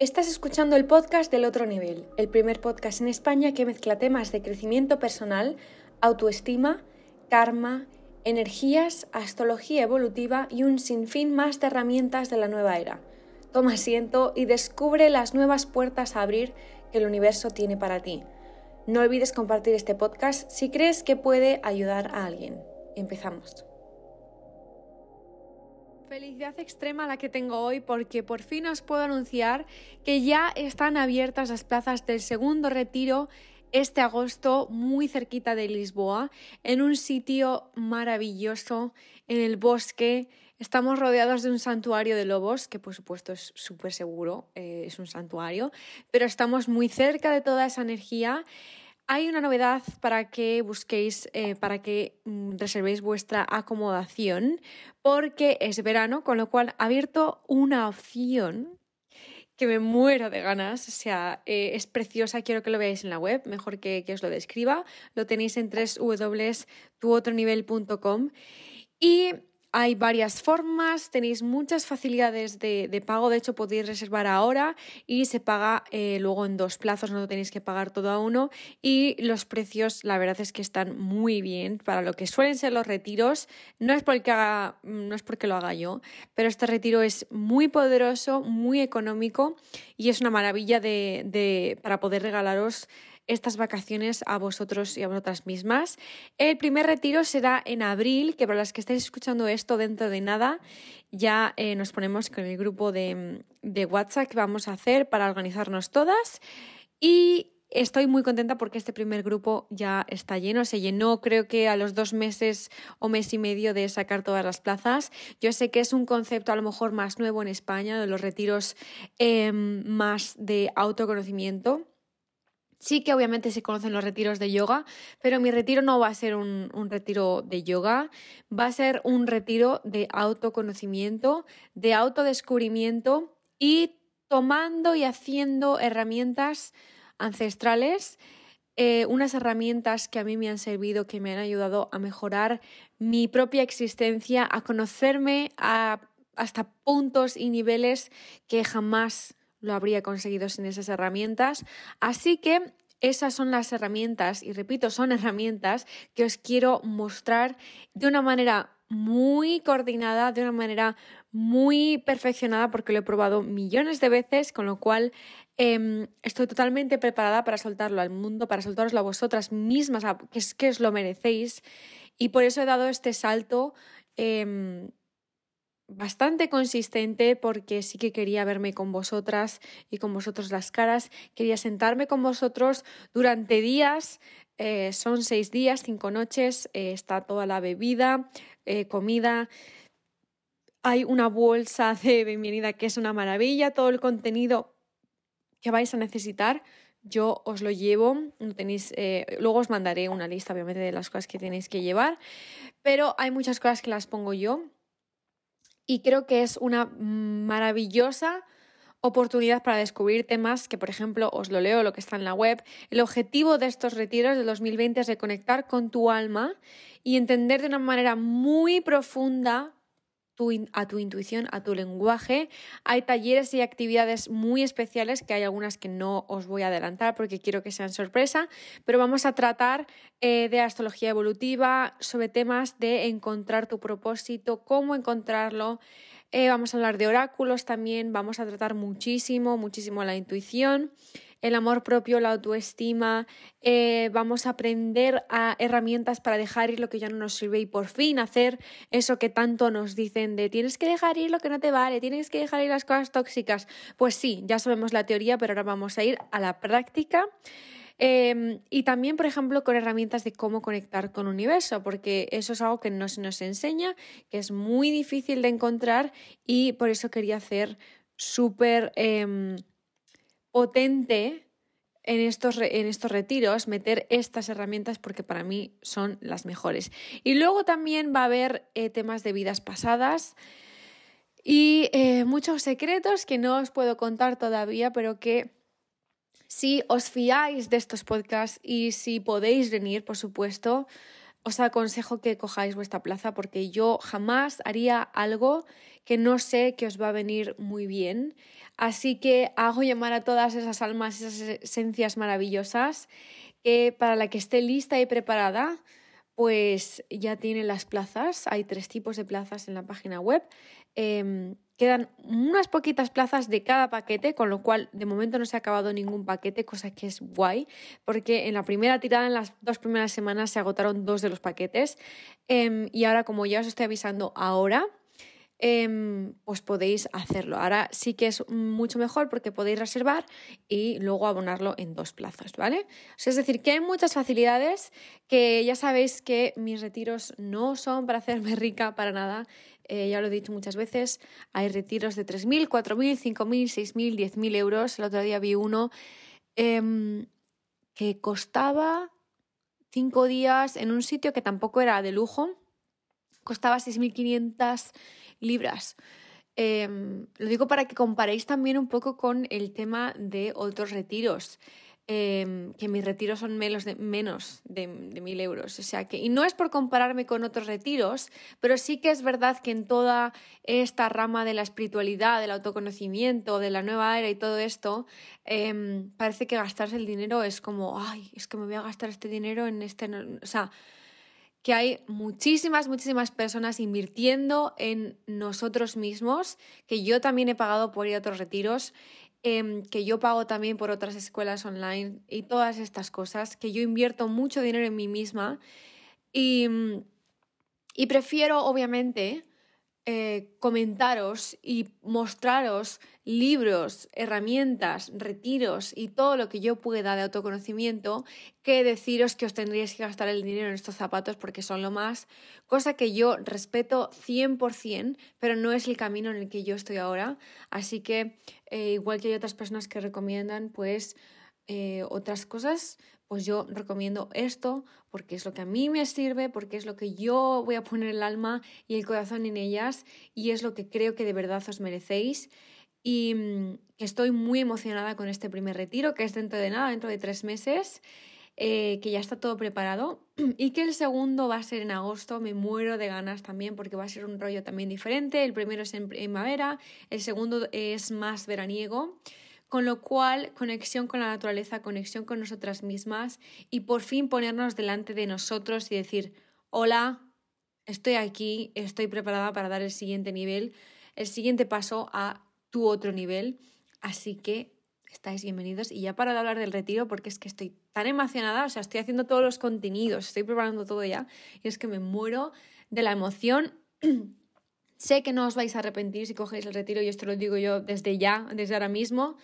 Estás escuchando el podcast del Otro Nivel, el primer podcast en España que mezcla temas de crecimiento personal, autoestima, karma, energías, astrología evolutiva y un sinfín más de herramientas de la nueva era. Toma asiento y descubre las nuevas puertas a abrir que el universo tiene para ti. No olvides compartir este podcast si crees que puede ayudar a alguien. Empezamos. Felicidad extrema la que tengo hoy porque por fin os puedo anunciar que ya están abiertas las plazas del segundo retiro este agosto muy cerquita de Lisboa, en un sitio maravilloso, en el bosque. Estamos rodeados de un santuario de lobos, que por supuesto es súper seguro, es un santuario, pero estamos muy cerca de toda esa energía. Hay una novedad para que busquéis, para que reservéis vuestra acomodación, porque es verano, con lo cual ha abierto una opción que me muero de ganas. O sea, es preciosa, quiero que lo veáis en la web, mejor que os lo describa. Lo tenéis en www.tuotronivel.com y hay varias formas, tenéis muchas facilidades de pago. De hecho, podéis reservar ahora y se paga luego en dos plazos, no lo tenéis que pagar todo a uno. Y los precios, la verdad es que están muy bien para lo que suelen ser los retiros. No es porque lo haga yo, pero este retiro es muy poderoso, muy económico y es una maravilla para poder regalaros estas vacaciones a vosotros y a vosotras mismas. El primer retiro será en abril, que para las que estáis escuchando esto dentro de nada, ya nos ponemos con el grupo de WhatsApp que vamos a hacer para organizarnos todas. Y estoy muy contenta porque este primer grupo ya está lleno, se llenó creo que a los 2 meses o mes y medio de sacar todas las plazas. Yo sé que es un concepto a lo mejor más nuevo en España, de los retiros más de autoconocimiento. Sí que obviamente se conocen los retiros de yoga, pero mi retiro no va a ser un retiro de yoga, va a ser un retiro de autoconocimiento, de autodescubrimiento y tomando y haciendo herramientas ancestrales, unas herramientas que a mí me han servido, que me han ayudado a mejorar mi propia existencia, a conocerme hasta puntos y niveles que jamás lo habría conseguido sin esas herramientas. Así que esas son las herramientas, y repito, son herramientas que os quiero mostrar de una manera muy coordinada, de una manera muy perfeccionada, porque lo he probado millones de veces, con lo cual estoy totalmente preparada para soltarlo al mundo, para soltaroslo a vosotras mismas, que os lo merecéis. Y por eso he dado este salto bastante consistente, porque sí que quería verme con vosotras y con vosotros las caras, quería sentarme con vosotros durante días, son 6 días, 5 noches, está toda la bebida, comida, hay una bolsa de bienvenida que es una maravilla, todo el contenido que vais a necesitar. Yo os lo llevo, tenéis, luego os mandaré una lista obviamente de las cosas que tenéis que llevar, pero hay muchas cosas que las pongo yo. Y creo que es una maravillosa oportunidad para descubrir temas que, por ejemplo, os lo leo, lo que está en la web. El objetivo de estos retiros de 2020 es reconectar con tu alma y entender de una manera muy profunda a tu intuición, a tu lenguaje. Hay talleres y actividades muy especiales, que hay algunas que no os voy a adelantar porque quiero que sean sorpresa, pero vamos a tratar de astrología evolutiva, sobre temas de encontrar tu propósito, cómo encontrarlo. Vamos a hablar de oráculos también, vamos a tratar muchísimo, muchísimo la intuición, el amor propio, la autoestima. Vamos a aprender a herramientas para dejar ir lo que ya no nos sirve y por fin hacer eso que tanto nos dicen de tienes que dejar ir lo que no te vale, tienes que dejar ir las cosas tóxicas. Pues sí, ya sabemos la teoría, pero ahora vamos a ir a la práctica. Y también, por ejemplo, con herramientas de cómo conectar con el universo, porque eso es algo que no se nos enseña, que es muy difícil de encontrar, y por eso quería hacer súper potente en estos retiros, meter estas herramientas, porque para mí son las mejores. Y luego también va a haber temas de vidas pasadas y muchos secretos que no os puedo contar todavía, pero que si os fiáis de estos podcasts y si podéis venir, por supuesto, os aconsejo que cojáis vuestra plaza porque yo jamás haría algo que no sé que os va a venir muy bien. Así que hago llamar a todas esas almas, esas esencias maravillosas que para la que esté lista y preparada, pues ya tienen las plazas. Hay 3 tipos de plazas en la página web. Quedan unas poquitas plazas de cada paquete, con lo cual de momento no se ha acabado ningún paquete, cosa que es guay, porque en la primera tirada, en las 2 primeras semanas, se agotaron 2 de los paquetes. Y ahora, como ya os estoy avisando ahora, pues podéis hacerlo. Ahora sí que es mucho mejor porque podéis reservar y luego abonarlo en 2 plazas, ¿vale? O sea, es decir, que hay muchas facilidades, que ya sabéis que mis retiros no son para hacerme rica para nada. Ya lo he dicho muchas veces, hay retiros de 3.000, 4.000, 5.000, 6.000, 10.000 euros. El otro día vi uno que costaba 5 días en un sitio que tampoco era de lujo. Costaba 6.500 libras. Lo digo para que comparéis también un poco con el tema de otros retiros, que mis retiros son menos de 1.000 euros. O sea que, y no es por compararme con otros retiros, pero sí que es verdad que en toda esta rama de la espiritualidad, del autoconocimiento, de la nueva era y todo esto, parece que gastarse el dinero es como, ay, es que me voy a gastar este dinero en este... O sea, que hay muchísimas personas invirtiendo en nosotros mismos, que yo también he pagado por ir a otros retiros, que yo pago también por otras escuelas online y todas estas cosas, que yo invierto mucho dinero en mí misma y prefiero, obviamente, comentaros y mostraros libros, herramientas, retiros y todo lo que yo pueda de autoconocimiento, que deciros que os tendríais que gastar el dinero en estos zapatos porque son lo más, cosa que yo respeto 100%, pero no es el camino en el que yo estoy ahora. Así que igual que hay otras personas que recomiendan pues otras cosas, pues yo recomiendo esto porque es lo que a mí me sirve, porque es lo que yo voy a poner el alma y el corazón en ellas y es lo que creo que de verdad os merecéis. Y estoy muy emocionada con este primer retiro, que es dentro de nada, dentro de 3 meses, que ya está todo preparado, y que el segundo va a ser en agosto. Me muero de ganas también porque va a ser un rollo también diferente. El primero es en primavera, el segundo es más veraniego. Con lo cual, conexión con la naturaleza, conexión con nosotras mismas y por fin ponernos delante de nosotros y decir, hola, estoy aquí, estoy preparada para dar el siguiente nivel, el siguiente paso a tu otro nivel. Así que estáis bienvenidos. Y ya para de hablar del retiro, porque es que estoy tan emocionada, o sea, estoy haciendo todos los contenidos, estoy preparando todo ya y es que me muero de la emoción. Sé que no os vais a arrepentir si cogéis el retiro, y esto lo digo yo desde ya, desde ahora mismo,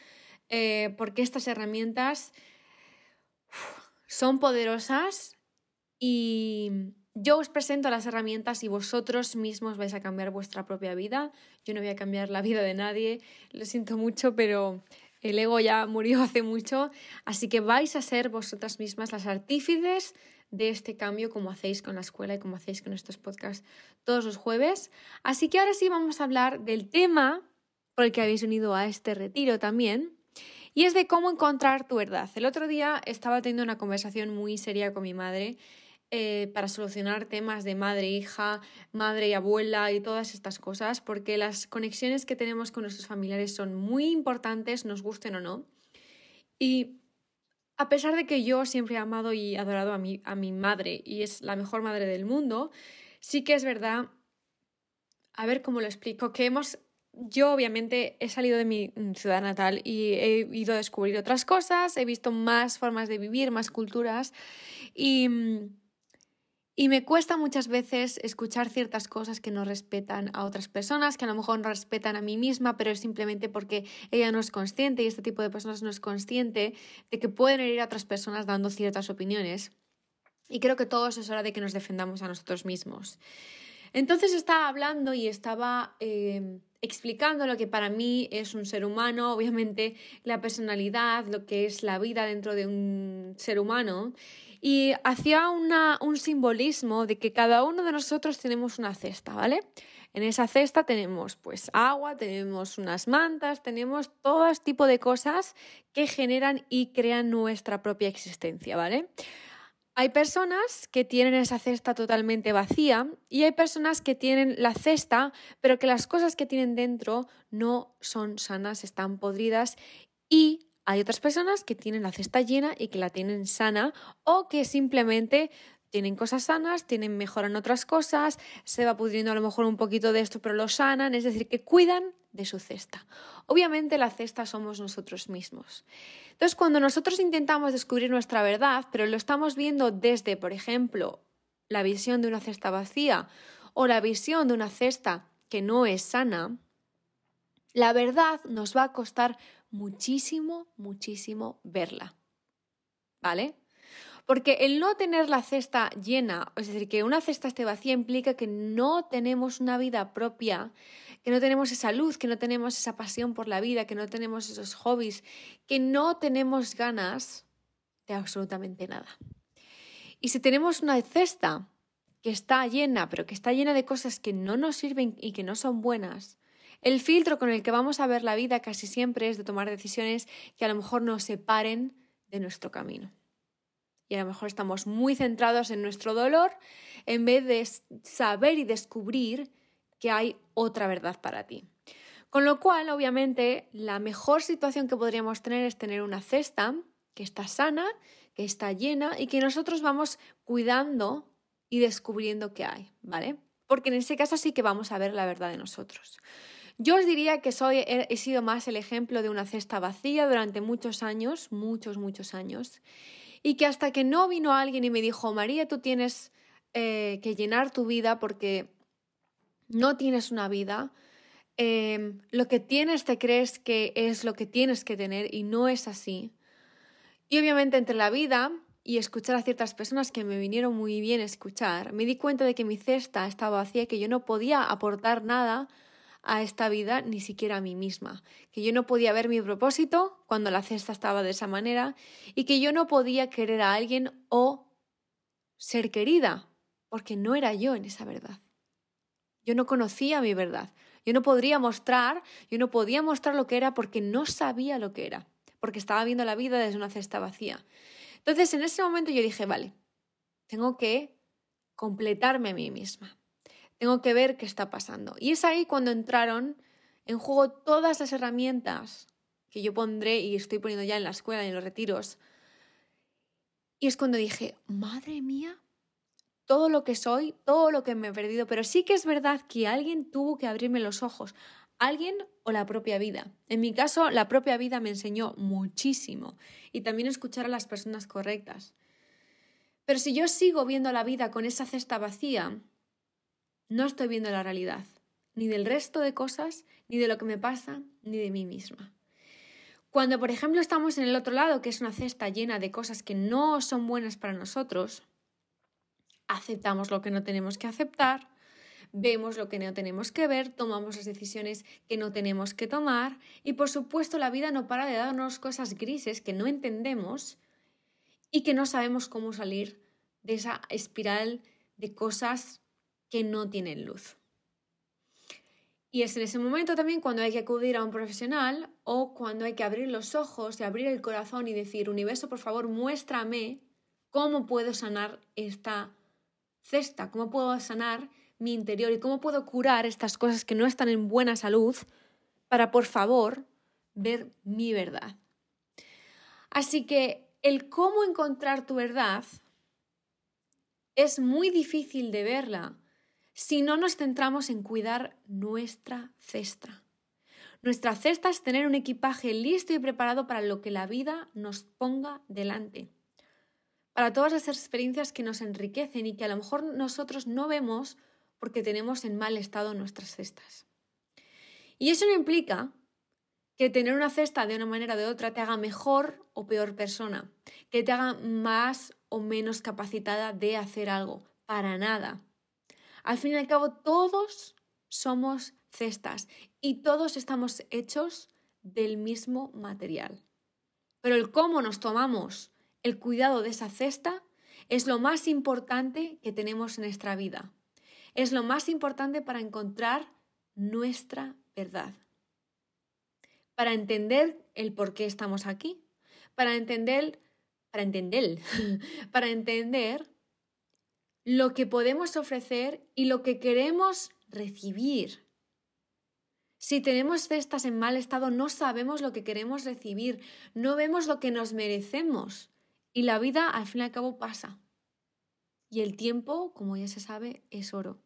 porque estas herramientas son poderosas y yo os presento las herramientas y vosotros mismos vais a cambiar vuestra propia vida. Yo no voy a cambiar la vida de nadie, lo siento mucho, pero el ego ya murió hace mucho, así que vais a ser vosotras mismas las artífices de este cambio, como hacéis con la escuela y como hacéis con estos podcasts todos los jueves. Así que ahora sí vamos a hablar del tema por el que habéis unido a este retiro también, y es de cómo encontrar tu verdad. El otro día estaba teniendo una conversación muy seria con mi madre para solucionar temas de madre-hija, madre y abuela y todas estas cosas, porque las conexiones que tenemos con nuestros familiares son muy importantes, nos gusten o no. Y a pesar de que yo siempre he amado y adorado a mi madre, y es la mejor madre del mundo, sí que es verdad, a ver cómo lo explico, que yo obviamente he salido de mi ciudad natal y he ido a descubrir otras cosas, he visto más formas de vivir, más culturas, y me cuesta muchas veces escuchar ciertas cosas que no respetan a otras personas, que a lo mejor no respetan a mí misma, pero es simplemente porque ella no es consciente y este tipo de personas no es consciente de que pueden herir a otras personas dando ciertas opiniones. Y creo que todo eso es hora de que nos defendamos a nosotros mismos. Entonces estaba hablando y estaba explicando lo que para mí es un ser humano, obviamente la personalidad, lo que es la vida dentro de un ser humano, y hacía un simbolismo de que cada uno de nosotros tenemos una cesta, ¿vale? En esa cesta tenemos pues agua, tenemos unas mantas, tenemos todo tipo de cosas que generan y crean nuestra propia existencia, ¿vale? Hay personas que tienen esa cesta totalmente vacía y hay personas que tienen la cesta, pero que las cosas que tienen dentro no son sanas, están podridas. Y hay otras personas que tienen la cesta llena y que la tienen sana, o que simplemente tienen cosas sanas, tienen mejor en otras cosas, se va pudriendo a lo mejor un poquito de esto, pero lo sanan, es decir, que cuidan de su cesta. Obviamente la cesta somos nosotros mismos. Entonces, cuando nosotros intentamos descubrir nuestra verdad, pero lo estamos viendo desde, por ejemplo, la visión de una cesta vacía o la visión de una cesta que no es sana, la verdad nos va a costar muchísimo, muchísimo verla. ¿Vale? Porque el no tener la cesta llena, es decir, que una cesta esté vacía, implica que no tenemos una vida propia, que no tenemos esa luz, que no tenemos esa pasión por la vida, que no tenemos esos hobbies, que no tenemos ganas de absolutamente nada. Y si tenemos una cesta que está llena, pero que está llena de cosas que no nos sirven y que no son buenas, el filtro con el que vamos a ver la vida casi siempre es de tomar decisiones que a lo mejor nos separen de nuestro camino. Y a lo mejor estamos muy centrados en nuestro dolor en vez de saber y descubrir que hay otra verdad para ti. Con lo cual, obviamente, la mejor situación que podríamos tener es tener una cesta que está sana, que está llena y que nosotros vamos cuidando y descubriendo que hay, ¿vale? Porque en ese caso sí que vamos a ver la verdad de nosotros. Yo os diría que he sido más el ejemplo de una cesta vacía durante muchos años, muchos años, y que hasta que no vino alguien y me dijo, María, tú tienes que llenar tu vida porque no tienes una vida, lo que tienes te crees que es lo que tienes que tener y no es así. Y obviamente entre la vida y escuchar a ciertas personas que me vinieron muy bien escuchar, me di cuenta de que mi cesta estaba vacía y que yo no podía aportar nada a esta vida, ni siquiera a mí misma, que yo no podía ver mi propósito cuando la cesta estaba de esa manera y que yo no podía querer a alguien o ser querida, porque no era yo en esa verdad. Yo no conocía mi verdad, yo no podía mostrar lo que era porque no sabía lo que era, porque estaba viendo la vida desde una cesta vacía. Entonces en ese momento yo dije, vale, tengo que completarme a mí misma. Tengo que ver qué está pasando. Y es ahí cuando entraron en juego todas las herramientas que yo pondré y estoy poniendo ya en la escuela y en los retiros. Y es cuando dije, madre mía, todo lo que soy, todo lo que me he perdido. Pero sí que es verdad que alguien tuvo que abrirme los ojos. Alguien o la propia vida. En mi caso, la propia vida me enseñó muchísimo. Y también escuchar a las personas correctas. Pero si yo sigo viendo la vida con esa cesta vacía, no estoy viendo la realidad, ni del resto de cosas, ni de lo que me pasa, ni de mí misma. Cuando, por ejemplo, estamos en el otro lado, que es una cesta llena de cosas que no son buenas para nosotros, aceptamos lo que no tenemos que aceptar, vemos lo que no tenemos que ver, tomamos las decisiones que no tenemos que tomar y, por supuesto, la vida no para de darnos cosas grises que no entendemos y que no sabemos cómo salir de esa espiral de cosas que no tienen luz. Y es en ese momento también cuando hay que acudir a un profesional o cuando hay que abrir los ojos y abrir el corazón y decir, universo, por favor, muéstrame cómo puedo sanar esta cesta, cómo puedo sanar mi interior y cómo puedo curar estas cosas que no están en buena salud para, por favor, ver mi verdad. Así que el cómo encontrar tu verdad es muy difícil de verla si no nos centramos en cuidar nuestra cesta. Nuestra cesta es tener un equipaje listo y preparado para lo que la vida nos ponga delante. Para todas las experiencias que nos enriquecen y que a lo mejor nosotros no vemos porque tenemos en mal estado nuestras cestas. Y eso no implica que tener una cesta de una manera o de otra te haga mejor o peor persona, que te haga más o menos capacitada de hacer algo. Para nada. Al fin y al cabo, todos somos cestas y todos estamos hechos del mismo material. Pero el cómo nos tomamos el cuidado de esa cesta es lo más importante que tenemos en nuestra vida. Es lo más importante para encontrar nuestra verdad. Para entender el por qué estamos aquí. Para entender para entender lo que podemos ofrecer y lo que queremos recibir. Si tenemos cestas en mal estado, no sabemos lo que queremos recibir, no vemos lo que nos merecemos y la vida al fin y al cabo pasa. Y el tiempo, como ya se sabe, es oro.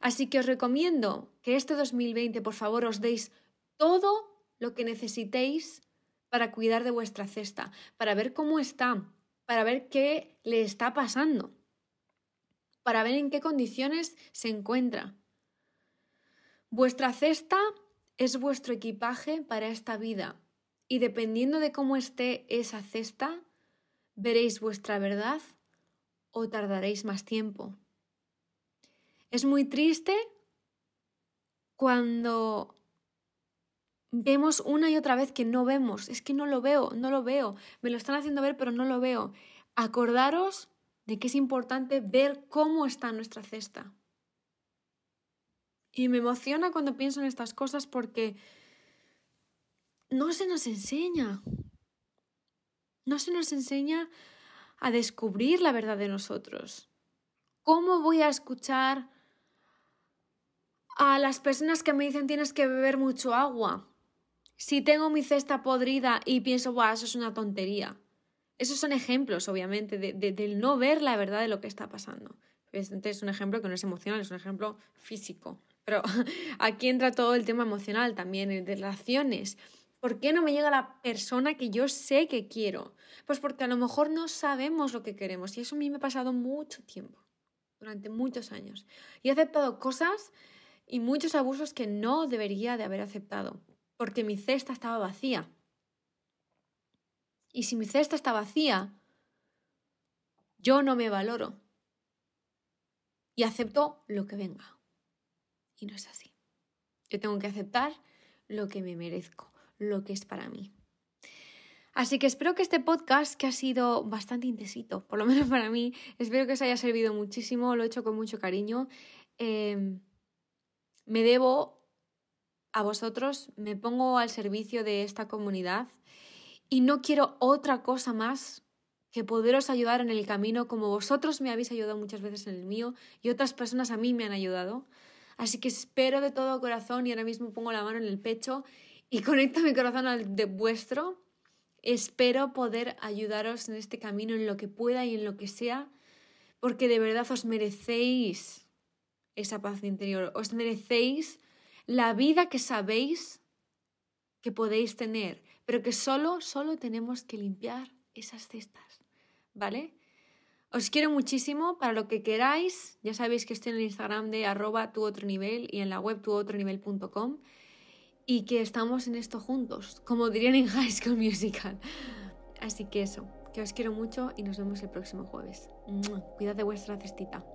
Así que os recomiendo que este 2020, por favor, os deis todo lo que necesitéis para cuidar de vuestra cesta, para ver cómo está, para ver qué le está pasando, para ver en qué condiciones se encuentra. Vuestra cesta es vuestro equipaje para esta vida y dependiendo de cómo esté esa cesta, veréis vuestra verdad o tardaréis más tiempo. Es muy triste cuando vemos una y otra vez que no vemos. Es que no lo veo. Me lo están haciendo ver, pero no lo veo. Acordaros de que es importante ver cómo está nuestra cesta. Y me emociona cuando pienso en estas cosas porque no se nos enseña. No se nos enseña a descubrir la verdad de nosotros. ¿Cómo voy a escuchar a las personas que me dicen tienes que beber mucho agua? Si tengo mi cesta podrida y pienso, ¡buah, eso es una tontería! Esos son ejemplos, obviamente, del no ver la verdad de lo que está pasando. Este es un ejemplo que no es emocional, es un ejemplo físico. Pero aquí entra todo el tema emocional también, de relaciones. ¿Por qué no me llega la persona que yo sé que quiero? Pues porque a lo mejor no sabemos lo que queremos. Y eso a mí me ha pasado mucho tiempo, durante muchos años. Y he aceptado cosas y muchos abusos que no debería de haber aceptado. Porque mi cesta estaba vacía. Y si mi cesta está vacía, yo no me valoro. Y acepto lo que venga. Y no es así. Yo tengo que aceptar lo que me merezco, lo que es para mí. Así que espero que este podcast, que ha sido bastante intensito, por lo menos para mí, espero que os haya servido muchísimo, lo he hecho con mucho cariño. Me debo a vosotros, me pongo al servicio de esta comunidad y no quiero otra cosa más que poderos ayudar en el camino como vosotros me habéis ayudado muchas veces en el mío y otras personas a mí me han ayudado. Así que espero de todo corazón y ahora mismo pongo la mano en el pecho y conecto mi corazón al de vuestro. Espero poder ayudaros en este camino en lo que pueda y en lo que sea porque de verdad os merecéis esa paz interior, os merecéis la vida que sabéis que podéis tener, pero que solo tenemos que limpiar esas cestas, ¿vale? Os quiero muchísimo, para lo que queráis, ya sabéis que estoy en el Instagram de @tuotronivel y en la web tuotronivel.com y que estamos en esto juntos, como dirían en High School Musical. Así que eso, que os quiero mucho y nos vemos el próximo jueves. Cuidad de vuestra cestita.